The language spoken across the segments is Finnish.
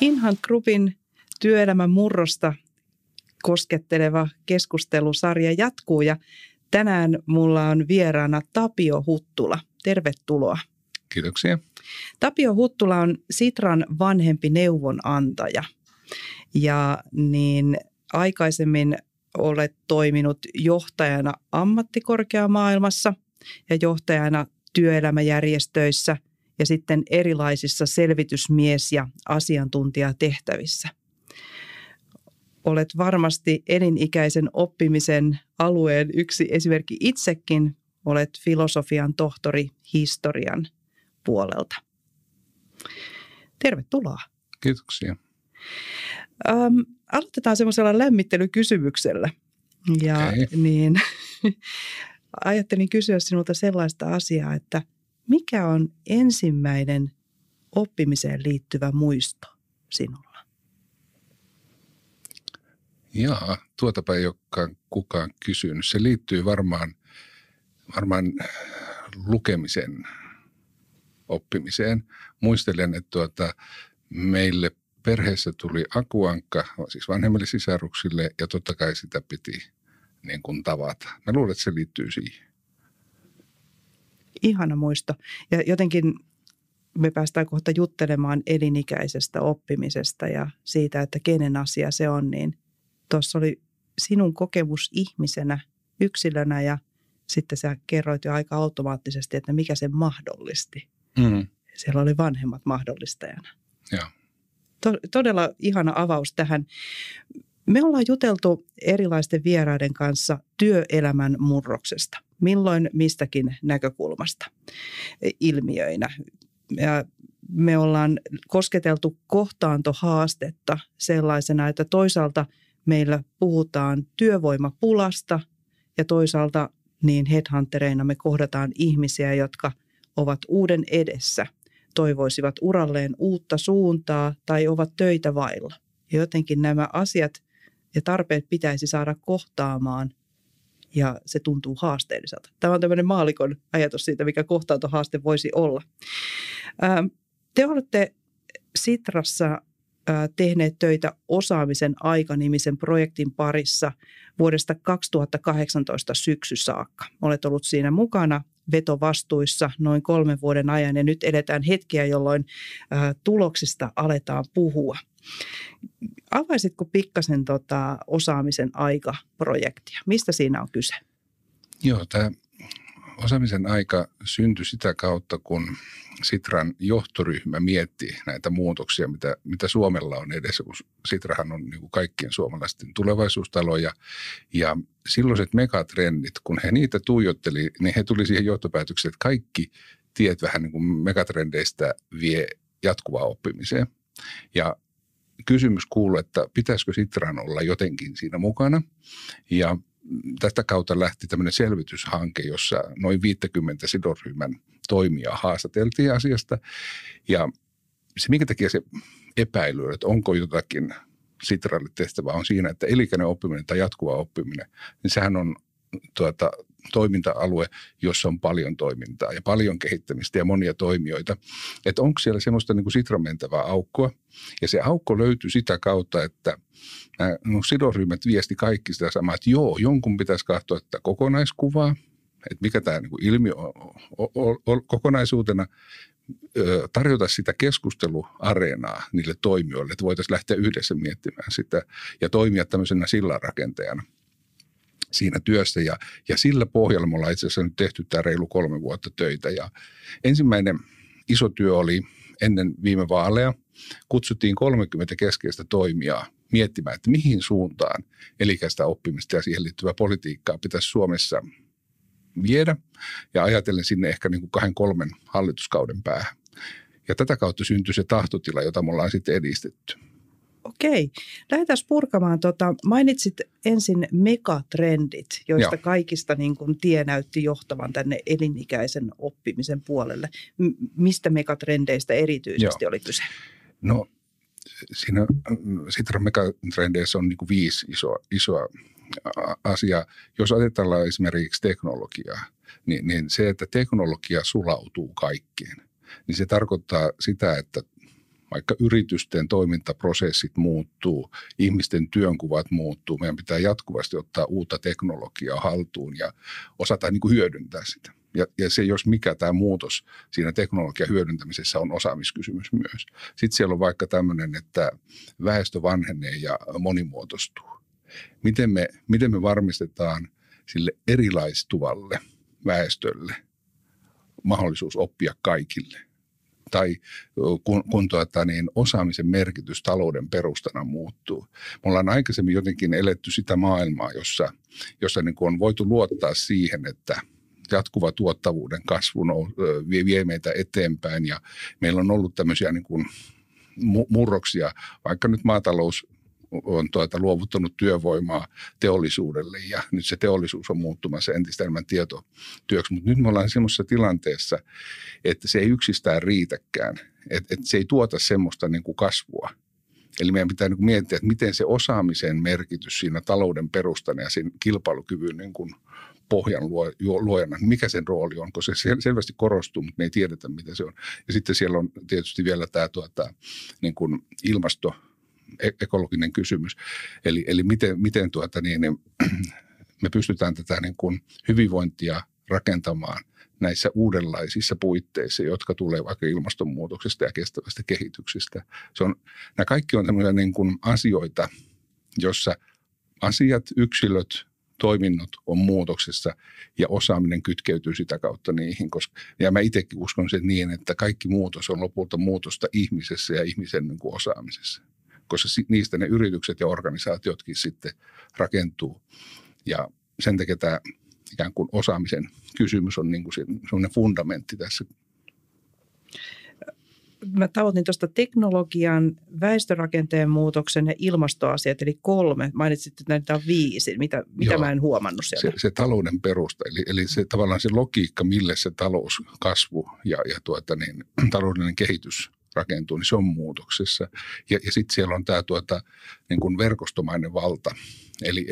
InHunt Groupin työelämän murrosta kosketteleva keskustelusarja jatkuu ja tänään mulla on vieraana Tapio Huttula. Tervetuloa. Kiitoksia. Tapio Huttula on Sitran vanhempi neuvonantaja ja niin aikaisemmin olet toiminut johtajana ammattikorkeamaailmassa ja johtajana työelämäjärjestöissä ja sitten erilaisissa selvitysmies- ja asiantuntijatehtävissä. Olet varmasti elinikäisen oppimisen alueen yksi esimerkki itsekin. Olet filosofian tohtori historian puolelta. Tervetuloa. Kiitoksia. Aloitetaan semmoisella lämmittelykysymyksellä. Ja niin, ajattelin kysyä sinulta sellaista asiaa, että mikä on ensimmäinen oppimiseen liittyvä muisto sinulla? Jaa, tuotapa ei olekaan kukaan kysynyt. Se liittyy varmaan lukemisen oppimiseen. Muistelen, että meille perheessä tuli akuankka, siis vanhemmille sisaruksille, ja totta kai sitä piti niin kuin tavata. Mä luulen, että se liittyy siihen. Ihana muisto. Ja jotenkin me päästään kohta juttelemaan elinikäisestä oppimisesta ja siitä, että kenen asia se on. Niin tuossa oli sinun kokemus ihmisenä, yksilönä ja sitten sä kerroit jo aika automaattisesti, että mikä sen mahdollisti. Mm. Siellä oli vanhemmat mahdollistajana. Joo. Todella ihana avaus tähän. Me ollaan juteltu erilaisten vieraiden kanssa työelämän murroksesta, milloin mistäkin näkökulmasta ilmiöinä. Ja me ollaan kosketeltu kohtaantohaastetta sellaisena, että toisaalta meillä puhutaan työvoimapulasta ja toisaalta niin headhuntereina me kohdataan ihmisiä, jotka ovat uuden edessä, toivoisivat uralleen uutta suuntaa tai ovat töitä vailla. Ja jotenkin nämä asiat ja tarpeet pitäisi saada kohtaamaan ja se tuntuu haasteelliselta. Tämä on tämmöinen maallikon ajatus siitä, mikä kohtaantohaaste voisi olla. Te olette Sitrassa tehneet töitä Osaamisen aika -nimisen projektin parissa vuodesta 2018 syksy saakka. Olet ollut siinä mukana vetovastuissa noin 3 vuoden ajan ja nyt edetään hetkiä, jolloin tuloksista aletaan puhua. Avaisitko pikkasen Osaamisen aika -projektia? Mistä siinä on kyse? Joo, tämä Osaamisen aika syntyi sitä kautta, kun Sitran johtoryhmä mietti näitä muutoksia, mitä Suomella on edessä. Sitrahan on niin kuin kaikkien suomalaisten tulevaisuustaloja ja silloiset megatrendit, kun he niitä tuijotteli, niin he tuli siihen johtopäätökseen, että kaikki tiet vähän niin kuin megatrendeistä vie jatkuvaa oppimiseen. Ja kysymys kuuluu, että pitäisikö Sitran olla jotenkin siinä mukana ja tästä kautta lähti tämmöinen selvityshanke, jossa noin 50 sidosryhmän toimijaa haastateltiin asiasta. Ja se, minkä takia se epäily, että onko jotakin Sitralle tehtävää, on siinä, että elikäinen oppiminen tai jatkuva oppiminen, niin sehän on toiminta-alue, jossa on paljon toimintaa ja paljon kehittämistä ja monia toimijoita. Että onko siellä semmoista niin kuin Sitran mentävää aukkoa? Ja se aukko löytyi sitä kautta, että sidosryhmät viesti kaikki sitä samaa, että joo, jonkun pitäisi katsoa tätä kokonaiskuvaa, että mikä tämä niin kuin ilmiö on kokonaisuutena, tarjota sitä keskusteluareenaa niille toimijoille, että voitaisiin lähteä yhdessä miettimään sitä ja toimia tämmöisenä sillanrakentajana siinä työssä. Ja sillä pohjalla me ollaan itse asiassa nyt tehty tämä reilu 3 vuotta töitä. Ja ensimmäinen iso työ oli ennen viime vaaleja. Kutsuttiin 30 keskeistä toimijaa miettimään, että mihin suuntaan elikäistä oppimista ja siihen liittyvää politiikkaa pitäisi Suomessa viedä. Ja ajatellen sinne ehkä niin kuin 2-3 hallituskauden päähän. Ja tätä kautta syntyi se tahtotila, jota me ollaan sitten edistetty. Okei. Lähdetään purkamaan. Mainitsit ensin megatrendit, joista joo, kaikista niin kuin tie näytti johtavan tänne elinikäisen oppimisen puolelle. Mistä megatrendeistä erityisesti joo, oli kyse? No siinä Sitran megatrendeissä on niin kuin 5 isoa asiaa. Jos ajatellaan esimerkiksi teknologiaa, niin se, että teknologia sulautuu kaikkeen, niin se tarkoittaa sitä, että Vaikka yritysten toimintaprosessit muuttuu, ihmisten työnkuvat muuttuu, meidän pitää jatkuvasti ottaa uutta teknologiaa haltuun ja osata niin kuin hyödyntää sitä. Ja se, jos mikä tämä muutos siinä teknologian hyödyntämisessä on osaamiskysymys myös. Sitten siellä on vaikka tämmöinen, että väestö vanhenee ja monimuotoistuu. Miten me varmistetaan sille erilaistuvalle väestölle mahdollisuus oppia kaikille? Tai kun osaamisen merkitys talouden perustana muuttuu. Me ollaan aikaisemmin jotenkin eletty sitä maailmaa, jossa niin kuin on voitu luottaa siihen, että jatkuva tuottavuuden kasvu vie meitä eteenpäin ja meillä on ollut tämmöisiä niin kuin murroksia, vaikka nyt maatalous on luovuttanut työvoimaa teollisuudelle ja nyt se teollisuus on muuttumassa entistä enemmän tietotyöksi, mutta nyt me ollaan semmoisessa tilanteessa, että se ei yksistään riitäkään, että se ei tuota semmoista niin kuin kasvua. Eli meidän pitää niin kuin miettiä, että miten se osaamisen merkitys siinä talouden perustana ja sen kilpailukyvyn niin kuin pohjan luojana, mikä sen rooli on, koska se selvästi korostuu, mutta me ei tiedetä, mitä se on. Ja sitten siellä on tietysti vielä tämä niin kuin ilmastoekologinen kysymys, eli miten me pystytään tätä niin kuin hyvinvointia rakentamaan näissä uudenlaisissa puitteissa, jotka tulee vaikka ilmastonmuutoksesta ja kestävästä kehityksestä. Nämä kaikki on tämmöisiä niin kuin asioita, jossa asiat, yksilöt, toiminnot on muutoksessa ja osaaminen kytkeytyy sitä kautta niihin. Ja mä itsekin uskon sen niin, että kaikki muutos on lopulta muutosta ihmisessä ja ihmisen niin kuin osaamisessa, koska niistä ne yritykset ja organisaatiotkin sitten rakentuu. Ja sen takia tämä ikään kuin osaamisen kysymys on niin kuin sellainen fundamentti tässä. Mä tavoitin tuosta teknologian, väestörakenteen muutoksen ja ilmastoasiat, eli 3. Mainitsit, että näitä on 5. Mitä mä en huomannut sieltä? Se talouden perusta, eli se tavallaan se logiikka, millä se talouskasvu ja taloudellinen kehitys rakentuu, niin se on muutoksessa. Ja sitten siellä on tämä niin kuin verkostomainen valta, eli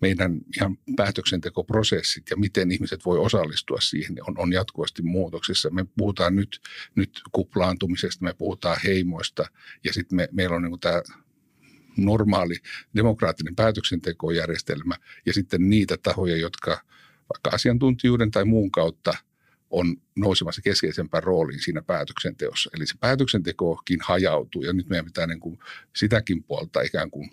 meidän ihan päätöksentekoprosessit ja miten ihmiset voi osallistua siihen on jatkuvasti muutoksessa. Me puhutaan nyt kuplaantumisesta, me puhutaan heimoista ja sitten meillä on niin kuin tämä normaali demokraattinen päätöksentekojärjestelmä ja sitten niitä tahoja, jotka vaikka asiantuntijuuden tai muun kautta on nousemassa keskeisempään rooliin siinä päätöksenteossa. Eli se päätöksentekokin hajautuu ja nyt meidän pitää niin kuin sitäkin puolta ikään kuin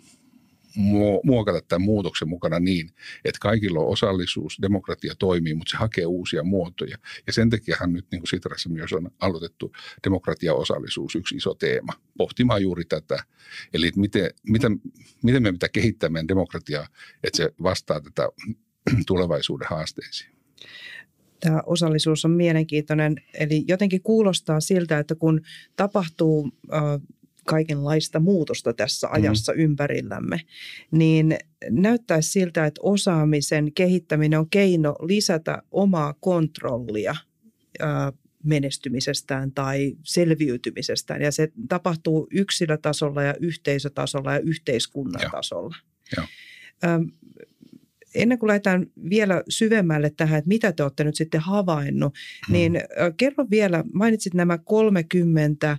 muokata tämän muutoksen mukana niin, että kaikilla on osallisuus, demokratia toimii, mutta se hakee uusia muotoja. Ja sen takiahan nyt niin kuin Sitrassa myös on aloitettu demokratiaosallisuus, yksi iso teema, pohtimaan juuri tätä. Eli miten meidän pitää kehittää meidän demokratiaa, että se vastaa tätä tulevaisuuden haasteisiin. Tämä osallisuus on mielenkiintoinen, eli jotenkin kuulostaa siltä, että kun tapahtuu kaikenlaista muutosta tässä ajassa ympärillämme, niin näyttäisi siltä, että osaamisen kehittäminen on keino lisätä omaa kontrollia menestymisestään tai selviytymisestään, ja se tapahtuu yksilötasolla ja yhteisötasolla ja yhteiskunnan tasolla. Joo. Ennen kuin lähdetään vielä syvemmälle tähän, että mitä te olette nyt sitten havainnut, niin kerro vielä, mainitsit nämä 30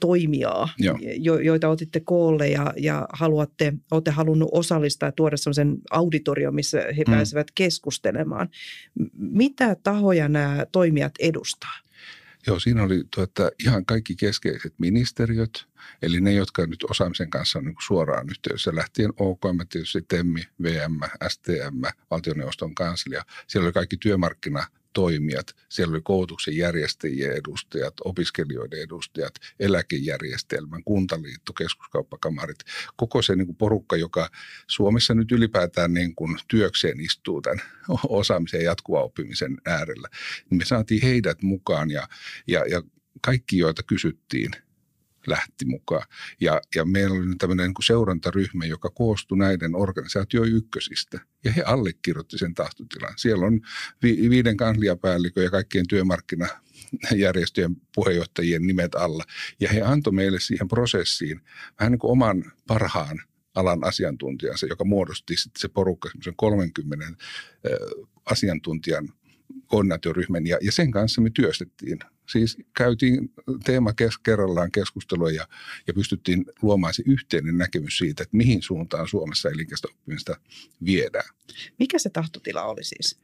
toimijaa, joita otitte koolle ja olette halunnut osallistaa ja tuoda sellaisen auditorion, missä he pääsevät keskustelemaan. Mitä tahoja nämä toimijat edustaa? Joo, siinä oli ihan kaikki keskeiset ministeriöt, eli ne, jotka nyt osaamisen kanssa on niin suoraan yhteydessä, lähtien OKM, tietysti TEMI, VM, STM, valtioneuvoston kanslia. Siellä oli kaikki työmarkkinatoimijat, siellä oli koulutuksen järjestäjien edustajat, opiskelijoiden edustajat, eläkejärjestelmän, kuntaliitto, keskuskauppakamarit. Koko se niin kuin porukka, joka Suomessa nyt ylipäätään niin kuin työkseen istuu tämän osaamisen ja jatkuvan oppimisen äärellä. Me saatiin heidät mukaan ja kaikki, joita kysyttiin, lähti mukaan. Ja meillä oli tämmöinen niin kuin seurantaryhmä, joka koostui näiden organisaatioykkösistä. Ja he allekirjoitti sen tahtotilan. Siellä on 5 kansliapäällikön ja kaikkien työmarkkinajärjestöjen puheenjohtajien nimet alla. Ja he antoi meille siihen prosessiin vähän niin kuin oman parhaan alan asiantuntijansa, joka muodosti sitten se porukka semmoisen 30 asiantuntijan koordinaatioryhmän. Ja sen kanssa me työstettiin Siis käytiin teema kerrallaan keskustelua ja pystyttiin luomaan se yhteinen näkemys siitä, että mihin suuntaan Suomessa elinkeinosta oppimista viedään. Mikä se tahtotila oli siis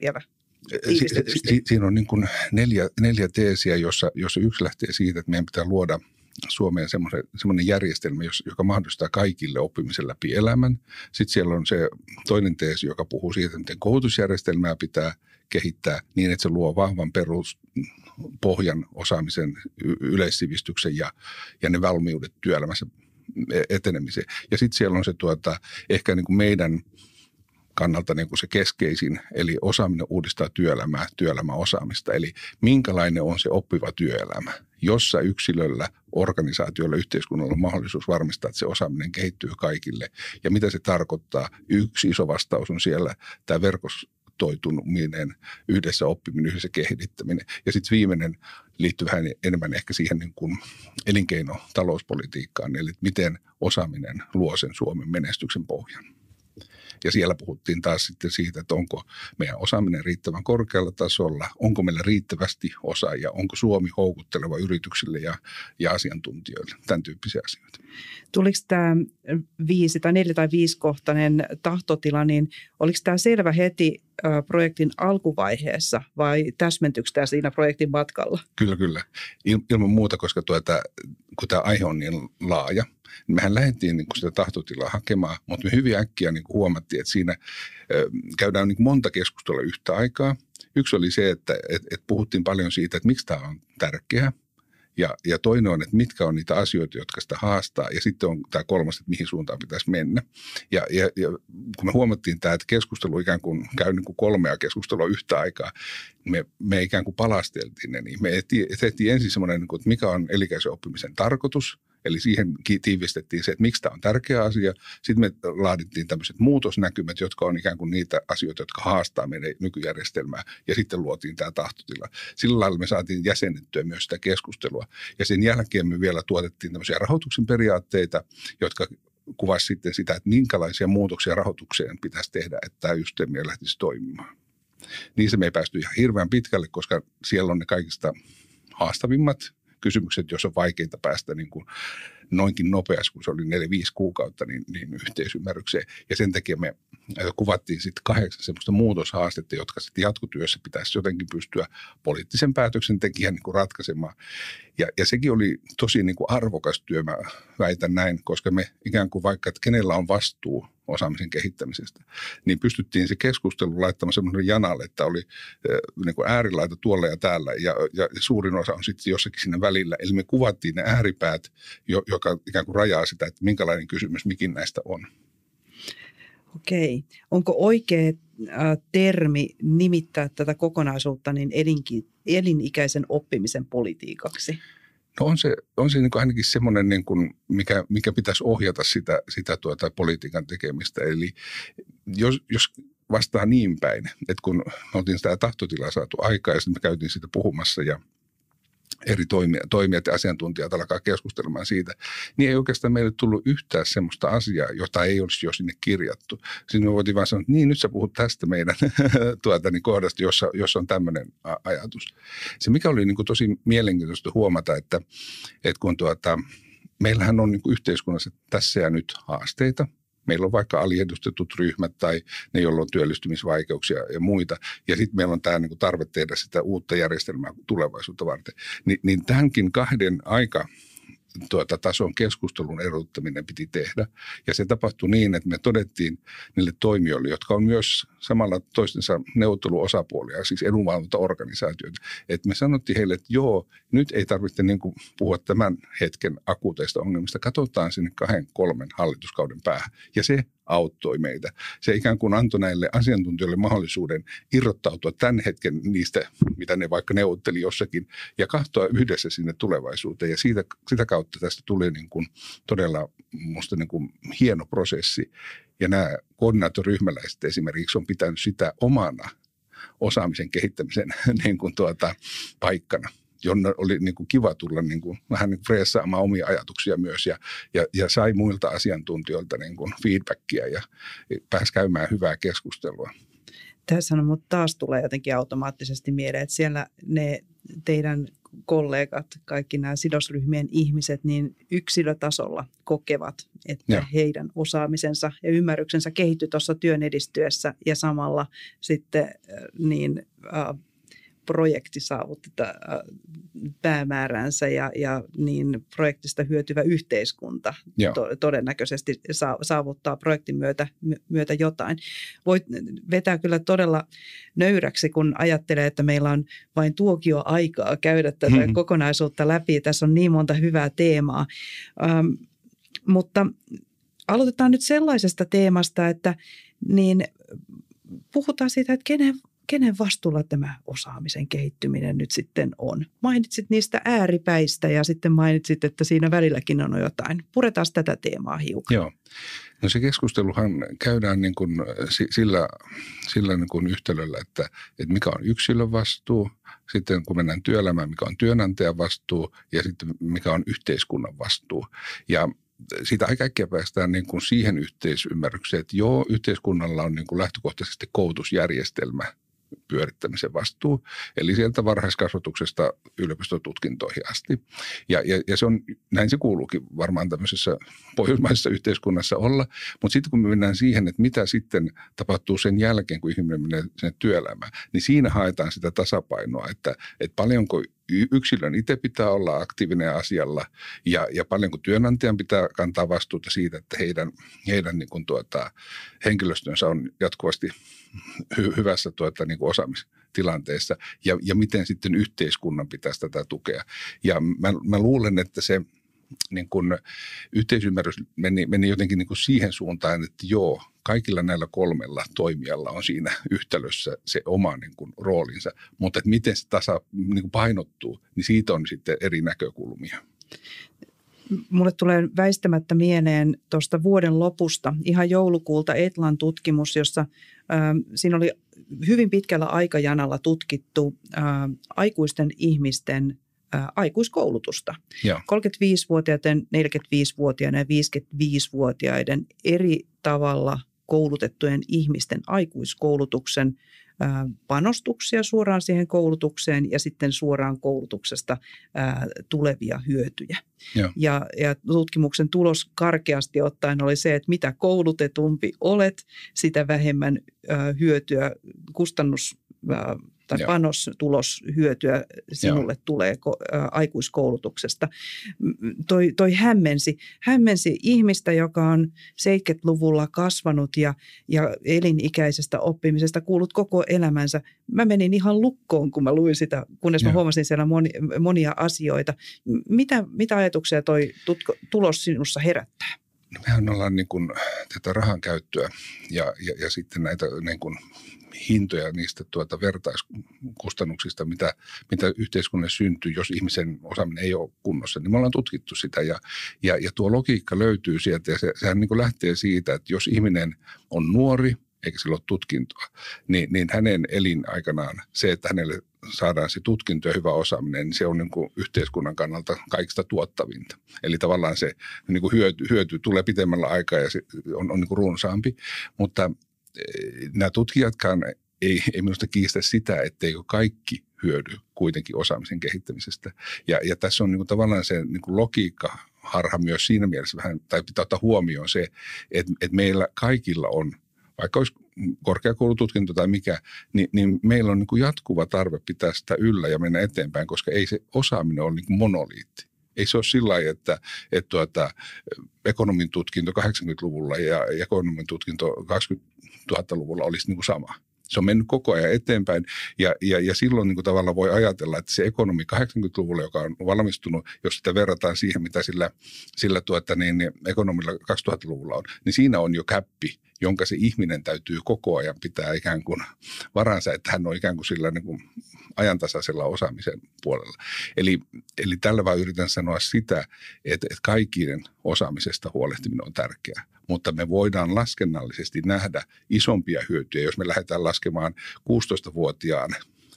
vielä? Siinä on niin kuin neljä teesiä, jossa yksi lähtee siitä, että meidän pitää luoda Suomeen semmoinen järjestelmä, joka mahdollistaa kaikille oppimisen läpi elämän. Sitten siellä on se toinen teesi, joka puhuu siitä, miten koulutusjärjestelmää pitää kehittää niin, että se luo vahvan peruspohjan osaamisen, yleissivistyksen ja ne valmiudet työelämässä etenemiseen. Ja sitten siellä on se ehkä niin kuin meidän kannalta niin kuin se keskeisin, eli osaaminen uudistaa työelämää, työelämäosaamista. Eli minkälainen on se oppiva työelämä, jossa yksilöllä, organisaatiolla, yhteiskunnalla on mahdollisuus varmistaa, että se osaaminen kehittyy kaikille. Ja mitä se tarkoittaa? Yksi iso vastaus on siellä tämä verkostoituminen, yhdessä oppiminen, yhdessä kehittäminen. Ja sitten viimeinen liittyy vähän enemmän ehkä siihen niin kuin elinkeino-talouspolitiikkaan, eli miten osaaminen luo sen Suomen menestyksen pohjan. Ja siellä puhuttiin taas sitten siitä, että onko meidän osaaminen riittävän korkealla tasolla, onko meillä riittävästi osaajia, onko Suomi houkutteleva yrityksille ja asiantuntijoille, tämän tyyppisiä asioita. Tuliko tämä 4- tai 5-kohtainen tahtotila, niin oliko tämä selvä heti projektin alkuvaiheessa vai täsmentyykö tämä siinä projektin matkalla? Kyllä. Ilman muuta, koska kun tämä aihe on niin laaja, niin mehän lähdettiin niin kuin sitä tahtotilaa hakemaan, mutta me hyvin äkkiä niin kuin huomattiin, että siinä käydään niin kuin monta keskustelua yhtä aikaa. Yksi oli se, että puhuttiin paljon siitä, että miksi tämä on tärkeää. Ja toinen on, että mitkä on niitä asioita, jotka sitä haastaa. Ja sitten on tämä kolmas, että mihin suuntaan pitäisi mennä. Ja kun me huomattiin tämä, että keskustelu ikään kuin käy niin kuin 3 keskustelua yhtä aikaa, me ikään kuin palasteltiin ne. Niin me tehtiin ensin semmoinen, että mikä on elinikäisen oppimisen tarkoitus. Eli siihen tiivistettiin se, että miksi tämä on tärkeä asia. Sitten me laadittiin tämmöiset muutosnäkymät, jotka on ikään kuin niitä asioita, jotka haastaa meidän nykyjärjestelmää. Ja sitten luotiin tämä tahtotila. Sillä lailla me saatiin jäsennettyä myös sitä keskustelua. Ja sen jälkeen me vielä tuotettiin tämmöisiä rahoituksen periaatteita, jotka kuvasi sitten sitä, että minkälaisia muutoksia rahoitukseen pitäisi tehdä, että tämä systeemi lähtisi toimimaan. Niissä me ei päästy ihan hirveän pitkälle, koska siellä on ne kaikista haastavimmat kysymykset, jos on vaikeinta päästä niin kuin noinkin nopeasti, kun se oli 4-5 kuukautta, niin yhteisymmärrykseen. Ja sen takia me kuvattiin sitten 8 semmoista muutoshaastetta, jotka sitten jatkotyössä pitäisi jotenkin pystyä poliittisen päätöksentekijän niin kuin ratkaisemaan. Ja sekin oli tosi niin kuin arvokas työ, mä väitän näin, koska me ikään kuin vaikka, että kenellä on vastuu osaamisen kehittämisestä, niin pystyttiin se keskustelu laittamaan semmoisen janalle, että oli niin kuin äärilaita tuolla ja täällä, ja suurin osa on sitten jossakin siinä välillä. Eli me kuvattiin ne ääripäät, joka ikään kuin rajaa sitä, että minkälainen kysymys mikin näistä on. Okei. Onko oikea termi nimittää tätä kokonaisuutta niin elinikäisen oppimisen politiikaksi? No on se niin kuin ainakin semmoinen, niin kuin mikä pitäisi ohjata sitä politiikan tekemistä. Eli jos vastaa niin päin, että kun me oltiin sitä tahtotilaa saatu aikaa ja sitten me käytiin siitä puhumassa ja eri toimijat ja asiantuntijat alkaa keskustelemaan siitä, niin ei oikeastaan meille tullut yhtään semmoista asiaa, jota ei olisi jo sinne kirjattu. Siis me voitiin vaan sanoa, että niin nyt sä puhut tästä meidän niin kohdasta, jossa on tämmöinen ajatus. Se mikä oli niin kuin tosi mielenkiintoista huomata, että kun meillähän on niin kuin yhteiskunnassa tässä ja nyt haasteita. Meillä on vaikka aliedustetut ryhmät tai ne, joilla on työllistymisvaikeuksia ja muita. Ja sitten meillä on tämä niinku tarve tehdä sitä uutta järjestelmää tulevaisuutta varten. Niin tämänkin 2 aika tason keskustelun erottaminen piti tehdä. Ja se tapahtui niin, että me todettiin niille toimijoille, jotka on myös samalla toistensa neuvotteluosapuolia, siis edunvalvontaorganisaatioita, että me sanottiin heille, että joo, nyt ei tarvitse niin kuin puhua tämän hetken akuuteista ongelmista, katsotaan sinne 2-3 hallituskauden päähän. Ja se auttoi meitä. Se ikään kuin antoi näille asiantuntijoille mahdollisuuden irrottautua tämän hetken niistä, mitä ne vaikka neuvotteli jossakin, ja katsoa yhdessä sinne tulevaisuuteen. Ja sitä kautta tästä tuli niin kuin todella musta niin kuin hieno prosessi. Ja nämä koordinaattoryhmäläiset esimerkiksi on pitänyt sitä omana osaamisen kehittämisen niin kuin paikkana, jonne oli niin kuin kiva tulla niin kuin, vähän niin kuin freessaamaan omia ajatuksia myös ja sai muilta asiantuntijoilta niin kuin feedbackia ja pääsi käymään hyvää keskustelua. Tässä on, mutta taas tulee jotenkin automaattisesti mieleen, että siellä ne teidän kollegat, kaikki nämä sidosryhmien ihmiset, niin yksilötasolla kokevat, että heidän osaamisensa ja ymmärryksensä kehittyy tuossa työn edistyessä ja samalla sitten niin projekti saavutti päämääränsä ja niin projektista hyötyvä yhteiskunta todennäköisesti saavuttaa projektin myötä jotain. Voi vetää kyllä todella nöyräksi, kun ajattelee, että meillä on vain tuokioaikaa käydä tätä kokonaisuutta läpi. Tässä on niin monta hyvää teemaa, mutta aloitetaan nyt sellaisesta teemasta, että niin puhutaan siitä, että kenen vastuulla tämä osaamisen kehittyminen nyt sitten on? Mainitsit niistä ääripäistä ja sitten mainitsit, että siinä välilläkin on jotain. Puretaan tätä teemaa hiukan. Joo. No se keskusteluhan käydään niin kuin sillä niin kuin yhtälöllä, että mikä on yksilön vastuu, sitten kun mennään työelämään, mikä on työnantajan vastuu ja sitten mikä on yhteiskunnan vastuu. Ja siitä äkkiä päästään niin kuin siihen yhteisymmärrykseen, että joo, yhteiskunnalla on niin kuin lähtökohtaisesti koulutusjärjestelmä pyörittämisen vastuu, eli sieltä varhaiskasvatuksesta yliopistotutkintoihin asti. Ja se on, näin se kuuluukin varmaan tämmöisessä pohjoismaisessa yhteiskunnassa olla, mutta sitten kun me mennään siihen, että mitä sitten tapahtuu sen jälkeen, kun ihminen menee sinne työelämään, niin siinä haetaan sitä tasapainoa, että paljonko yksilön itse pitää olla aktiivinen asialla ja paljonko työnantajan pitää kantaa vastuuta siitä, että heidän niin kuin henkilöstönsä on jatkuvasti hyvässä niin kuin osaamistilanteessa ja miten sitten yhteiskunnan pitäisi tätä tukea. Ja mä luulen, että se niin kuin yhteisymmärrys meni jotenkin niin kuin siihen suuntaan, että joo, kaikilla näillä kolmella toimijalla on siinä yhtälössä se oma niin kuin roolinsa, mutta että miten se niin kuin painottuu, niin siitä on sitten eri näkökulmia. Mulle tulee väistämättä mieleen tuosta vuoden lopusta, ihan joulukuulta Etlan tutkimus, jossa siinä oli hyvin pitkällä aikajanalla tutkittu aikuisten ihmisten aikuiskoulutusta. Joo. 35-vuotiaiden, 45-vuotiaiden ja 55-vuotiaiden eri tavalla koulutettujen ihmisten aikuiskoulutuksen panostuksia suoraan siihen koulutukseen ja sitten suoraan koulutuksesta tulevia hyötyjä. Ja tutkimuksen tulos karkeasti ottaen oli se, että mitä koulutetumpi olet, sitä vähemmän hyötyä tai panostuloshyötyä sinulle tulee aikuiskoulutuksesta. Toi hämmensi ihmistä, joka on 70-luvulla kasvanut ja elinikäisestä oppimisesta kuullut koko elämänsä. Mä menin ihan lukkoon, kun mä luin sitä, kunnes mä huomasin siellä monia asioita. Mitä ajatuksia toi tulos sinussa herättää? No mehän ollaan niin kuin tätä rahan käyttöä ja sitten näitä niin kuin hintoja niistä vertaiskustannuksista, mitä yhteiskunnassa syntyy, jos ihmisen osaaminen ei ole kunnossa, niin me ollaan tutkittu sitä ja tuo logiikka löytyy sieltä ja sehän niin kuin lähtee siitä, että jos ihminen on nuori eikä sillä ole tutkintoa, niin hänen elinaikanaan se, että hänelle saadaan se tutkinto ja hyvä osaaminen, niin se on niin kuin yhteiskunnan kannalta kaikista tuottavinta. Eli tavallaan se niin kuin hyöty tulee pidemmällä aikaa ja se on niin kuin runsaampi, mutta nämä tutkijatkaan ei minusta kiistä sitä, etteikö kaikki hyödy kuitenkin osaamisen kehittämisestä. Ja tässä on niin kuin tavallaan se niin kuin logiikkaharha myös siinä mielessä vähän, tai pitää ottaa huomioon se, että meillä kaikilla on, vaikka olisi korkeakoulututkinto tai mikä, niin meillä on niin kuin jatkuva tarve pitää sitä yllä ja mennä eteenpäin, koska ei se osaaminen ole niin kuin monoliitti. Ei se ole sillä lailla, että ekonomin tutkinto 80-luvulla ja ekonomin tutkinto 2000-luvulla olisi niin kuin sama. Se on mennyt koko ajan eteenpäin ja silloin niin kuin tavallaan voi ajatella, että se ekonomi 80-luvulla, joka on valmistunut, jos sitä verrataan siihen, mitä sillä ekonomilla 2000-luvulla on, niin siinä on jo käppi, jonka se ihminen täytyy koko ajan pitää ikään kuin varansa, että hän on ikään kuin sillä niin kuin ajantasaisella osaamisen puolella. Eli tällä vaan yritän sanoa sitä, että kaikkien osaamisesta huolehtiminen on tärkeää, mutta me voidaan laskennallisesti nähdä isompia hyötyjä, jos me lähdetään laskemaan 16-vuotiaan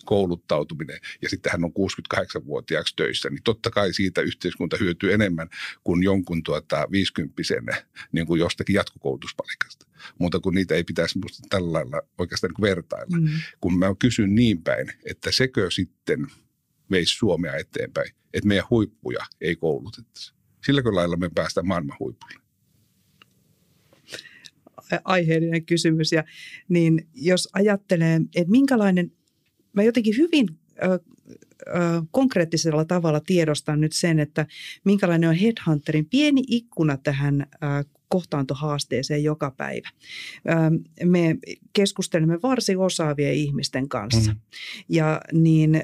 kouluttautuminen ja sitten hän on 68-vuotiaaksi töissä, niin totta kai siitä yhteiskunta hyötyy enemmän kuin jonkun 50-vuotiaan niin kuin jostakin jatkokoulutuspalikasta. Mutta kun niitä ei pitäisi musta tällä lailla oikeastaan niin kuin vertailla. Kun mä kysyn niin päin, että sekö sitten veisi Suomea eteenpäin, että meidän huippuja ei koulutettaisi. Silläkö lailla me päästään maailman huipulle? Aiheellinen kysymys. Ja, niin jos ajattelee, että minkälainen, mä jotenkin hyvin konkreettisella tavalla tiedostan nyt sen, että minkälainen on headhunterin pieni ikkuna tähän kohtaantohaasteeseen joka päivä. Me keskustelemme varsin osaavien ihmisten kanssa ja niin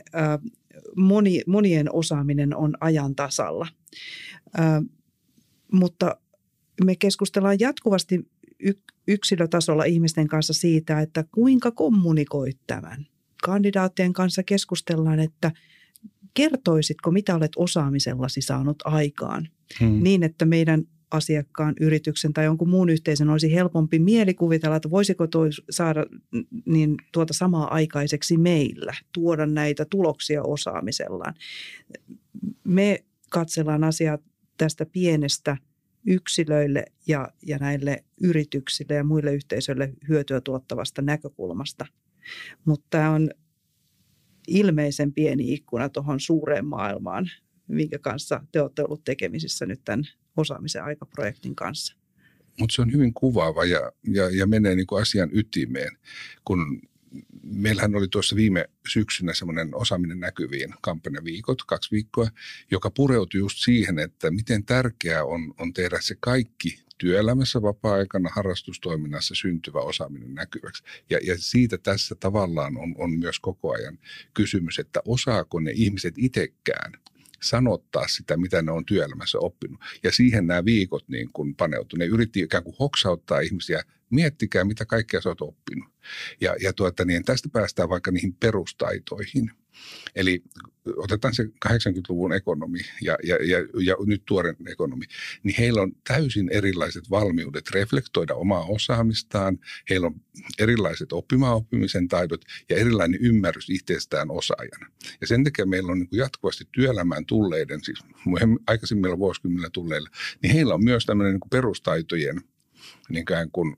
monien osaaminen on ajan tasalla, mutta me keskustellaan jatkuvasti yksilötasolla ihmisten kanssa siitä, että kuinka kommunikoit tämän. Kandidaattien kanssa keskustellaan, että kertoisitko, mitä olet osaamisellasi saanut aikaan, niin että meidän asiakkaan, yrityksen tai jonkun muun yhteisön olisi helpompi mielikuvitella, että voisiko saada niin tuota samaa aikaiseksi meillä, tuoda näitä tuloksia osaamisellaan. Me katsellaan asiaa tästä pienestä yksilöille ja näille yrityksille ja muille yhteisöille hyötyä tuottavasta näkökulmasta. Mutta tämä on ilmeisen pieni ikkuna tuohon suureen maailmaan, minkä kanssa te olette ollut tekemisissä nyt tämän Osaamisen aikaprojektin kanssa. Mutta se on hyvin kuvaava ja menee niinku asian ytimeen. Kun meillähän oli tuossa viime syksynä semmoinen Osaaminen näkyviin kampanjaviikot, 2 viikkoa, joka pureutui just siihen, että miten tärkeää on tehdä se kaikki työelämässä, vapaa-aikana, harrastustoiminnassa syntyvä osaaminen näkyväksi. Ja siitä tässä tavallaan on myös koko ajan kysymys, että osaako ne ihmiset itsekään sanottaa sitä, mitä ne on työelämässä oppinut. Ja siihen nämä viikot niin kuin paneutui. Ne yritti ikään kuin hoksauttaa ihmisiä, miettikää mitä kaikkea sä oot oppinut. Ja tästä päästään vaikka niihin perustaitoihin. Eli otetaan se 80-luvun ekonomi ja nyt tuoren ekonomi, niin heillä on täysin erilaiset valmiudet reflektoida omaa osaamistaan, heillä on erilaiset oppimisen taidot ja erilainen ymmärrys itsestään osaajana. Ja sen takia meillä on niin kuin jatkuvasti työelämään tulleiden, siis aikaisemmilla vuosikymmenillä tulleilla, niin heillä on myös tämmöinen niin kuin perustaitojen niin kuin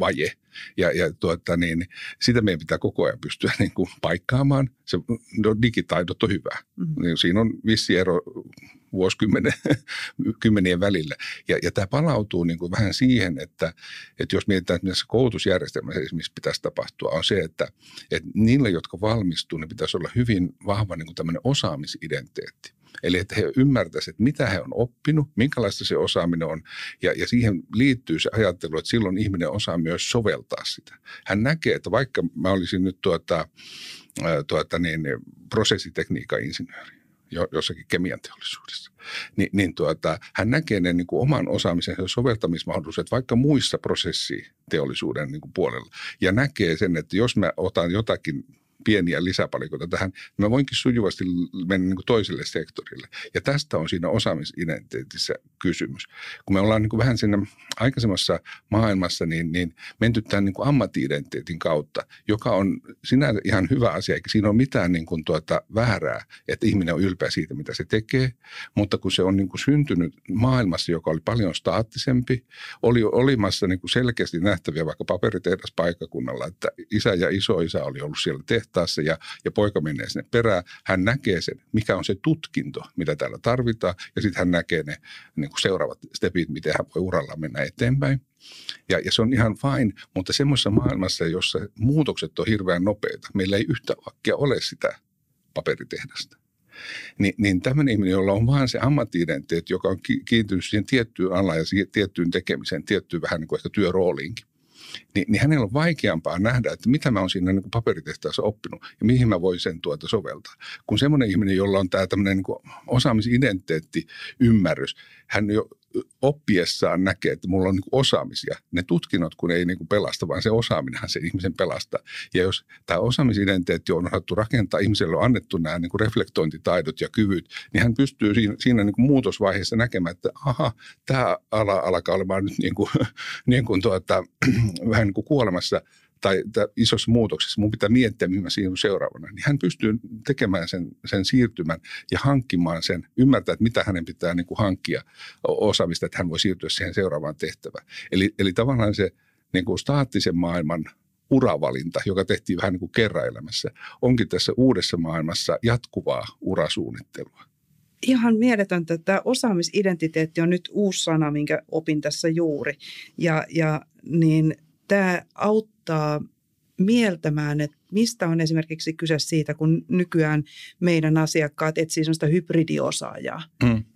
vaje. Sitä meidän pitää koko ajan pystyä niin kuin paikkaamaan. Se, digitaidot on hyvä. Siinä on vissi ero vuosikymmenien välillä. Ja tämä palautuu niin kuin vähän siihen, että jos mietitään, että tässä koulutusjärjestelmässä esimerkiksi pitäisi tapahtua, on se, että niillä, jotka valmistuu, ne pitäisi olla hyvin vahva niin kuin tämmöinen osaamisidentiteetti. Eli että he ymmärtäisivät, että mitä he on oppinut, minkälaista se osaaminen on. Ja siihen liittyy se ajattelu, että silloin ihminen osaa myös soveltaa sitä. Hän näkee, että vaikka mä olisin nyt prosessitekniikan insinööri jossakin kemian teollisuudessa, niin hän näkee ne niin kuin oman osaamisensa soveltamismahdollisuudet vaikka muissa prosessiteollisuuden niin kuin puolella. Ja näkee sen, että jos mä otan jotakin pieniä lisäpalikoita tähän, niin mä voinkin sujuvasti mennä niin kuin toiselle sektorille. Ja tästä on siinä osaamisidentiteetissä kysymys. Kun me ollaan niin kuin vähän siinä aikaisemmassa maailmassa, niin menty tämän niin kuin ammatti-identiteetin kautta, joka on sinänsä ihan hyvä asia, eikä siinä ole mitään niin kuin väärää, että ihminen on ylpeä siitä, mitä se tekee. Mutta kun se on niin kuin syntynyt maailmassa, joka oli paljon staattisempi, oli olemassa niin kuin selkeästi nähtäviä vaikka paperitehdaspaikkakunnalla, että isä ja isoisä oli ollut siellä tehtaassa ja poika menee sinne perään. Hän näkee sen, mikä on se tutkinto, mitä täällä tarvitaan, ja sitten hän näkee ne niin kuin seuraavat stepit, miten hän voi uralla mennä eteenpäin. Ja se on ihan fine, mutta semmoisessa maailmassa, jossa muutokset on hirveän nopeita, meillä ei yhtä vaikka ole sitä paperitehdasta. Niin tämmöinen ihminen, jolla on vaan se ammatti-identiteetti, joka on kiintynyt siihen tiettyyn alaan ja siihen tiettyyn tekemiseen, tiettyyn vähän niin kuin ehkä työrooliinkin. Niin hänellä on vaikeampaa nähdä, että mitä mä oon siinä niin kuin paperitehtaassa oppinut ja mihin mä voin sen soveltaa. Kun semmoinen ihminen, jolla on tämä tämmöinen niin kuin osaamisidentiteetti, ymmärrys, hän jo oppiessaan näkee, että mulla on niin kuin osaamisia. Ne tutkinnot kun ei niin kuin pelasta, vaan se osaaminenhan se ihmisen pelastaa. Ja jos tämä osaamisidentiteetti on osattu rakentaa, ihmiselle on annettu nämä niin kuin reflektointitaidot ja kyvyt, niin hän pystyy siinä niin kuin muutosvaiheessa näkemään, että aha, tämä ala alkaa olemaan nyt niin kuin, vähän niin kuin kuolemassa tai isossa muutoksessa. Mun pitää miettiä, mihin mä siirryn seuraavana. Niin hän pystyy tekemään sen siirtymän ja hankkimaan sen, ymmärtää, että mitä hänen pitää niin kuin hankkia osaamista, että hän voi siirtyä siihen seuraavaan tehtävään. Eli tavallaan se niin kuin staattisen maailman uravalinta, joka tehtiin vähän niin kuin kerran elämässä, onkin tässä uudessa maailmassa jatkuvaa urasuunnittelua. Ihan mieletöntä, että tämä osaamisidentiteetti on nyt uusi sana, minkä opin tässä juuri. Ja niin tämä auttaa mieltämään, että mistä on esimerkiksi kyse siitä, kun nykyään meidän asiakkaat etsii sellaista hybridiosaajaa.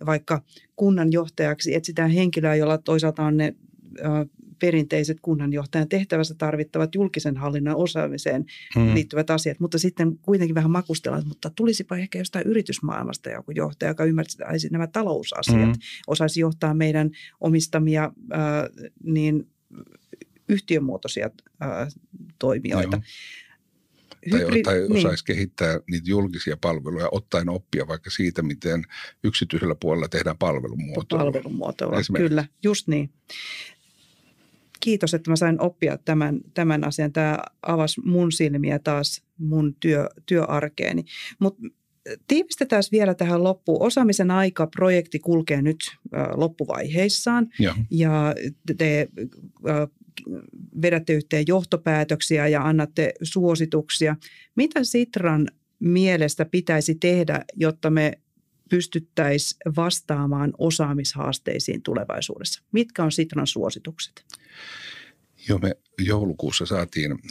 Vaikka kunnanjohtajaksi etsitään henkilöä, jolla toisaalta on ne perinteiset kunnanjohtajan tehtävässä tarvittavat julkisen hallinnan osaamiseen liittyvät asiat, mutta sitten kuitenkin vähän makustellaan, mutta tulisipa ehkä jostain yritysmaailmasta joku johtaja, joka ymmärtäisi nämä talousasiat, osaisi johtaa meidän omistamia yhtiömuotoisia toimijoita. Tai osaisi kehittää niitä julkisia palveluja, ottaen oppia vaikka siitä, miten yksityisellä puolella tehdään palvelumuotoilua. Palvelumuotoilua, kyllä, just niin. Kiitos, että mä sain oppia tämän asian. Tämä avasi mun silmiä taas mun työarkeeni. Mutta tiivistetään vielä tähän loppuun. Osaamisen aika -projekti kulkee nyt loppuvaiheissaan. Ja te vedätte yhteen johtopäätöksiä ja annatte suosituksia. Mitä Sitran mielestä pitäisi tehdä, jotta me pystyttäisiin vastaamaan osaamishaasteisiin tulevaisuudessa? Mitkä on Sitran suositukset? Joo, me joulukuussa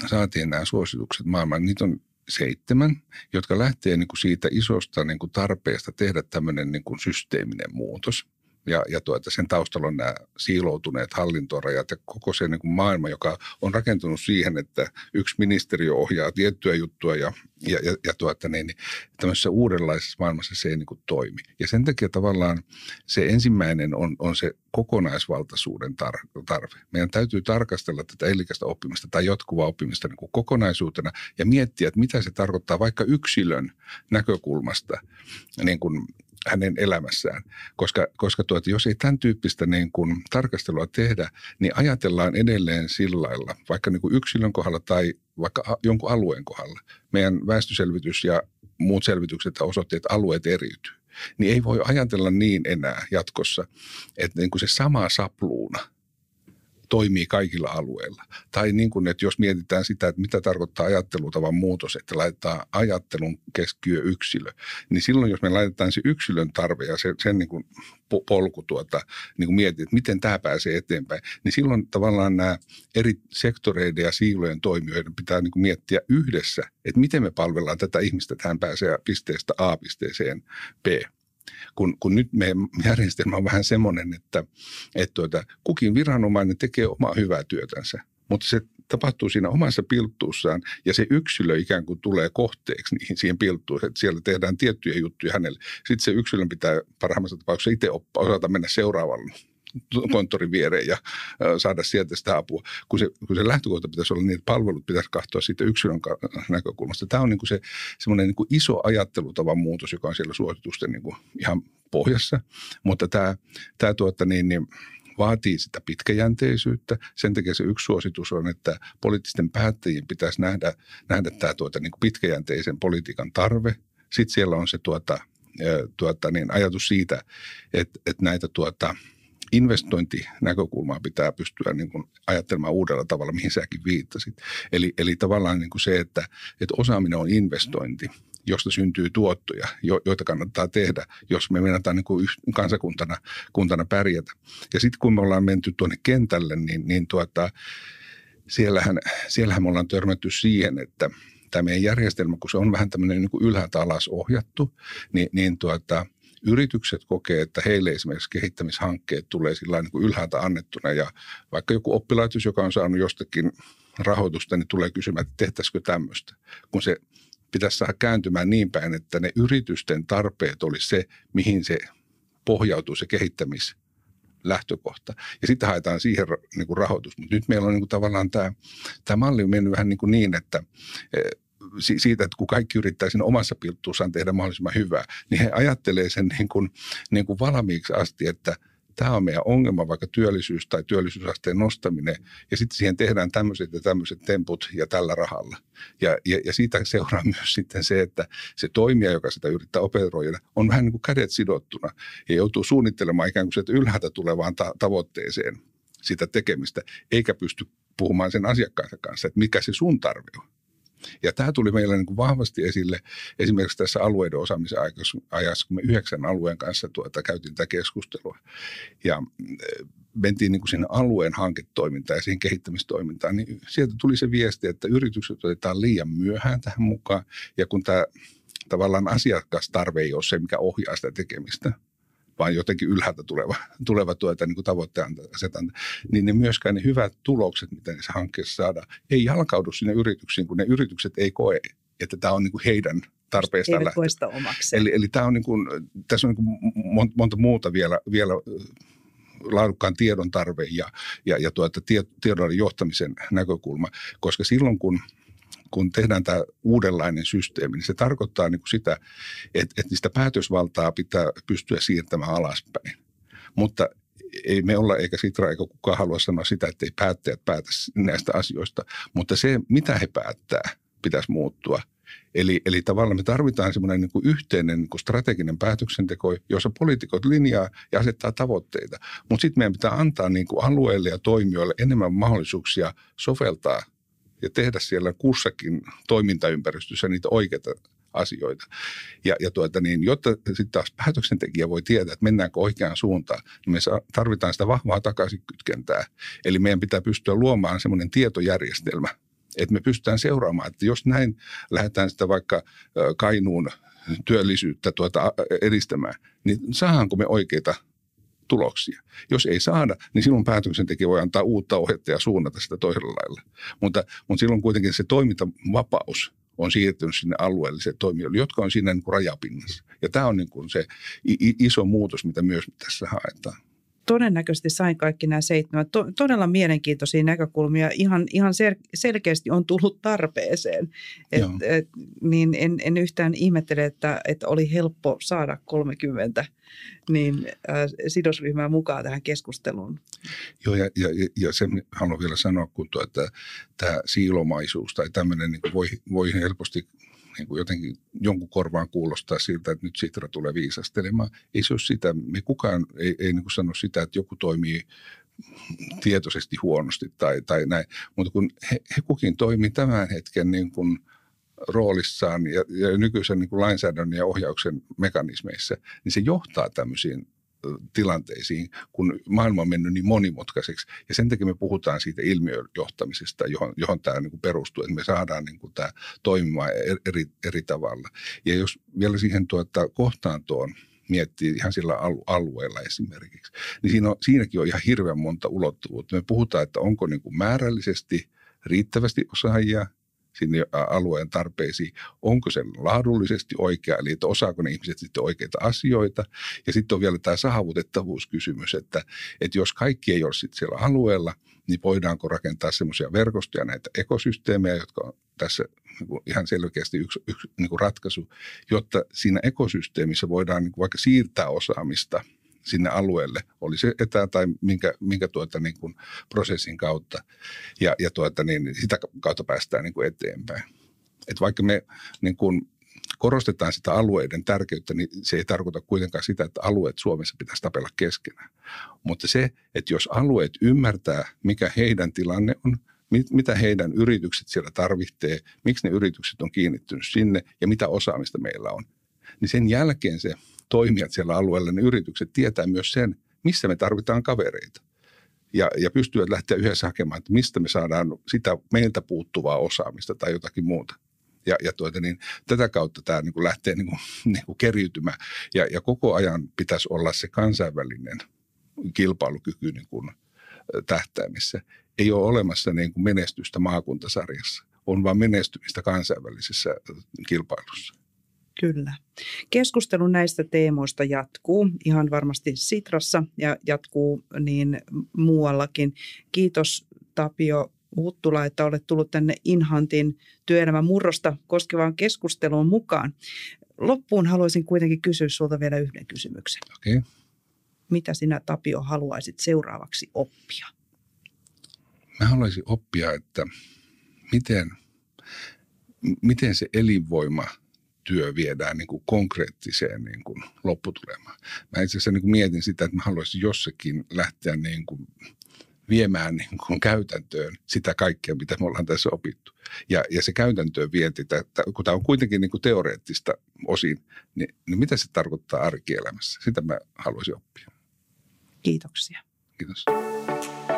saatiin nämä suositukset maailmaan. Niitä on 7, jotka lähtee niin kuin siitä isosta niin kuin tarpeesta tehdä tämmöinen niin kuin systeeminen muutos. Ja sen taustalla on nämä siiloutuneet hallintorajat ja koko se niin kuin maailma, joka on rakentunut siihen, että yksi ministeriö ohjaa tiettyä juttua ja tämmöisessä uudenlaisessa maailmassa se ei niin kuin toimi. Ja sen takia tavallaan se ensimmäinen on se kokonaisvaltaisuuden tarve. Meidän täytyy tarkastella tätä elinikäistä oppimista tai jatkuvaa oppimista niin kuin kokonaisuutena ja miettiä, että mitä se tarkoittaa vaikka yksilön näkökulmasta niin kuin hänen elämässään, koska jos ei tämän tyyppistä niin kuin tarkastelua tehdä, niin ajatellaan edelleen sillä lailla, vaikka niin kuin yksilön kohdalla tai vaikka jonkun alueen kohdalla. Meidän väestöselvitys ja muut selvitykset osoittavat, että alueet eriytyy. Niin ei voi ajatella niin enää jatkossa, että niin kuin se sama sapluuna toimii kaikilla alueilla. Tai niin kuin, että jos mietitään sitä, että mitä tarkoittaa ajattelutavan muutos, että laitetaan ajattelun keskiöön yksilö, niin silloin jos me laitetaan se yksilön tarve ja sen niin kuin polku niin kuin mietit, että miten tämä pääsee eteenpäin, niin silloin tavallaan nämä eri sektoreiden ja siilojen toimijoiden pitää niin kuin miettiä yhdessä, että miten me palvellaan tätä ihmistä, että hän pääsee pisteestä A pisteeseen B. Kun nyt meidän järjestelmä on vähän semmoinen, että kukin viranomainen tekee omaa hyvää työtänsä, mutta se tapahtuu siinä omassa pilttuussaan ja se yksilö ikään kuin tulee kohteeksi siihen pilttuun, että siellä tehdään tiettyjä juttuja hänelle. Sitten se yksilön pitää parhaimmassa tapauksessa itse osata mennä seuraavalle konttorin viereen ja saada sieltä sitä apua, kun se lähtökohta pitäisi olla niin, että palvelut pitäisi katsoa siitä yksilön näkökulmasta. Tämä on niin kuin se semmoinen niin kuin iso ajattelutavan muutos, joka on siellä suositusten niin kuin ihan pohjassa, mutta tämä vaatii sitä pitkäjänteisyyttä. Sen takia se yksi suositus on, että poliittisten päättäjien pitäisi nähdä tämä niin kuin pitkäjänteisen politiikan tarve. Sitten siellä on se ajatus siitä, että näitä investointinäkökulmaa pitää pystyä niin kuin ajattelemaan uudella tavalla, mihin säkin viittasit. Eli tavallaan niin kuin se, että osaaminen on investointi, josta syntyy tuottoja, joita kannattaa tehdä, jos me meinataan niin kuin kansakuntana pärjätä. Ja sitten kun me ollaan menty tuonne kentälle, niin siellähän me ollaan törmätty siihen, että tämä meidän järjestelmä, kun se on vähän tämmöinen niin kuin ylhäältä alas ohjattu, niin yritykset kokee, että heille esimerkiksi kehittämishankkeet tulee sillä niin kuin ylhäältä annettuna ja vaikka joku oppilaitos, joka on saanut jostakin rahoitusta, niin tulee kysymään, että tehtäisikö tämmöistä, kun se pitäisi saada kääntymään niin päin, että ne yritysten tarpeet olisi se, mihin se pohjautuu se kehittämislähtökohta. Ja sitten haetaan siihen niin kuin rahoitus, mutta nyt meillä on niin kuin tavallaan tämä malli on mennyt vähän niin, että siitä, että kun kaikki yrittää siinä omassa pilttuussaan tehdä mahdollisimman hyvää, niin he ajattelee sen niin kuin valmiiksi asti, että tämä on meidän ongelma, vaikka työllisyys tai työllisyysasteen nostaminen, ja sitten siihen tehdään tämmöiset ja tämmöiset temput ja tällä rahalla. Ja siitä seuraa myös sitten se, että se toimija, joka sitä yrittää operoida, on vähän niin kuin kädet sidottuna ja joutuu suunnittelemaan ikään kuin sieltä ylhäältä tulevaan tavoitteeseen sitä tekemistä, eikä pysty puhumaan sen asiakkaansa kanssa, että mikä se sun tarve on. Ja tämä tuli meillä niin kuin vahvasti esille esimerkiksi tässä alueiden osaamisen ajassa, kun me 9 alueen kanssa käytiin tätä keskustelua. Ja mentiin niin kuin sinne alueen hanketoimintaan ja siihen kehittämistoimintaan, niin sieltä tuli se viesti, että yritykset otetaan liian myöhään tähän mukaan. Ja kun tämä tavallaan asiakastarve ei ole se, mikä ohjaa sitä tekemistä, vaan jotenkin ylhäältä tuleva niin tavoitteen asetanta, niin ne myöskään ne hyvät tulokset, mitä niissä hankkeissa saadaan, ei jalkaudu sinne yrityksiin, kun ne yritykset ei koe, että tämä on niin kuin heidän tarpeestaan lähtevä. Eivät koe sitä omaksi. Eli tämä on niin kuin, tässä on niin kuin monta muuta vielä laadukkaan tiedon tarve ja tiedon johtamisen näkökulma, koska silloin kun tehdään tämä uudenlainen systeemi, niin se tarkoittaa niin kuin sitä, että niistä päätösvaltaa pitää pystyä siirtämään alaspäin. Mutta ei me olla, eikä Sitra, eikä kukaan halua sanoa sitä, että ei päättäjät päätä näistä asioista, mutta se, mitä he päättää, pitäisi muuttua. Eli tavallaan me tarvitaan semmoinen niin kuin yhteinen niin kuin strateginen päätöksenteko, jossa poliitikot linjaa ja asettaa tavoitteita. Mutta sitten meidän pitää antaa niin kuin alueille ja toimijoille enemmän mahdollisuuksia soveltaa ja tehdä siellä kussakin toimintaympäristössä niitä oikeita asioita. Ja jotta sitten taas päätöksentekijä voi tietää, että mennäänkö oikeaan suuntaan, niin me tarvitaan sitä vahvaa takaisinkytkentää. Eli meidän pitää pystyä luomaan semmoinen tietojärjestelmä, että me pystytään seuraamaan, että jos näin lähdetään sitä vaikka Kainuun työllisyyttä edistämään, niin saadaanko me oikeita tuloksia. Jos ei saada, niin silloin päätöksentekijä voi antaa uutta ohjetta ja suunnata sitä toisella lailla. Mutta silloin kuitenkin se toimintavapaus on siirtynyt sinne alueelliseen toimijoille, jotka on siinä niin kuin rajapinnassa. Ja tämä on niin kuin se iso muutos, mitä myös tässä haetaan. Todennäköisesti sain kaikki nämä 7. Todella mielenkiintoisia näkökulmia. Ihan selkeästi on tullut tarpeeseen. Niin en yhtään ihmettele, että oli helppo saada 30 sidosryhmää mukaan tähän keskusteluun. Joo, ja sen haluan vielä sanoa, kun tämä siilomaisuus tai tämmöinen niin voi helposti niin kuin jotenkin jonkun korvaan kuulostaa siltä, että nyt Sitra tulee viisastelemaan. Ei se ole sitä. Me kukaan ei niin kuin sano sitä, että joku toimii tietoisesti huonosti tai näin. Mutta kun he kukin toimii tämän hetken niin kuin roolissaan ja nykyisen niin kuin lainsäädännön ja ohjauksen mekanismeissa, niin se johtaa tämmöisiin tilanteisiin, kun maailma on mennyt niin monimutkaiseksi. Ja sen takia me puhutaan siitä ilmiöjohtamisesta, johon tämä niin kuin perustuu, että me saadaan niin kuin tämä toimimaan eri tavalla. Ja jos vielä siihen kohtaantoon miettii ihan sillä alueella esimerkiksi, niin siinäkin on ihan hirveän monta ulottuvuutta. Me puhutaan, että onko niin kuin määrällisesti riittävästi osaajia sinne alueen tarpeisiin, onko se laadullisesti oikea, eli että osaako ne ihmiset sitten oikeita asioita. Ja sitten on vielä tämä saavutettavuuskysymys, että jos kaikki ei ole sitten siellä alueella, niin voidaanko rakentaa semmoisia verkostoja, näitä ekosysteemejä, jotka on tässä ihan selkeästi yksi niin ratkaisu, jotta siinä ekosysteemissä voidaan niin vaikka siirtää osaamista sinne alueelle, oli se etää tai minkä prosessin kautta, ja sitä kautta päästään niin kuin eteenpäin. Et vaikka me niin kuin korostetaan sitä alueiden tärkeyttä, niin se ei tarkoita kuitenkaan sitä, että alueet Suomessa pitäisi tapella keskenään. Mutta se, että jos alueet ymmärtää, mikä heidän tilanne on, mitä heidän yritykset siellä tarvitsee, miksi ne yritykset on kiinnittynyt sinne ja mitä osaamista meillä on, niin sen jälkeen se toimijat siellä alueella, ne yritykset tietää myös sen, missä me tarvitaan kavereita. Ja pystyvät lähteä yhdessä hakemaan, että mistä me saadaan sitä meiltä puuttuvaa osaamista tai jotakin muuta. Ja tätä kautta tämä niin kuin lähtee niin kuin keriytymään. Ja koko ajan pitäisi olla se kansainvälinen kilpailukyky niin kuin tähtäimissä. Ei ole olemassa niin kuin menestystä maakuntasarjassa, on vaan menestymistä kansainvälisessä kilpailussa. Kyllä. Keskustelu näistä teemoista jatkuu ihan varmasti Sitrassa ja jatkuu niin muuallakin. Kiitos Tapio Huttula, että olet tullut tänne InHuntin työelämän murrosta koskevaan keskusteluun mukaan. Loppuun haluaisin kuitenkin kysyä sinulta vielä yhden kysymyksen. Okay. Mitä sinä Tapio haluaisit seuraavaksi oppia? Mä haluaisin oppia, että miten se elinvoima työ viedään niin kuin konkreettiseen niin kuin lopputulemaan. Mä itse asiassa niin kuin mietin sitä, että mä haluaisin jossakin lähteä niin kuin viemään niin kuin käytäntöön sitä kaikkea, mitä me ollaan tässä opittu. Ja se käytäntöön vienti, kun tämä on kuitenkin niin kuin teoreettista osin, niin mitä se tarkoittaa arkielämässä? Sitä mä haluaisin oppia. Kiitoksia. Kiitos.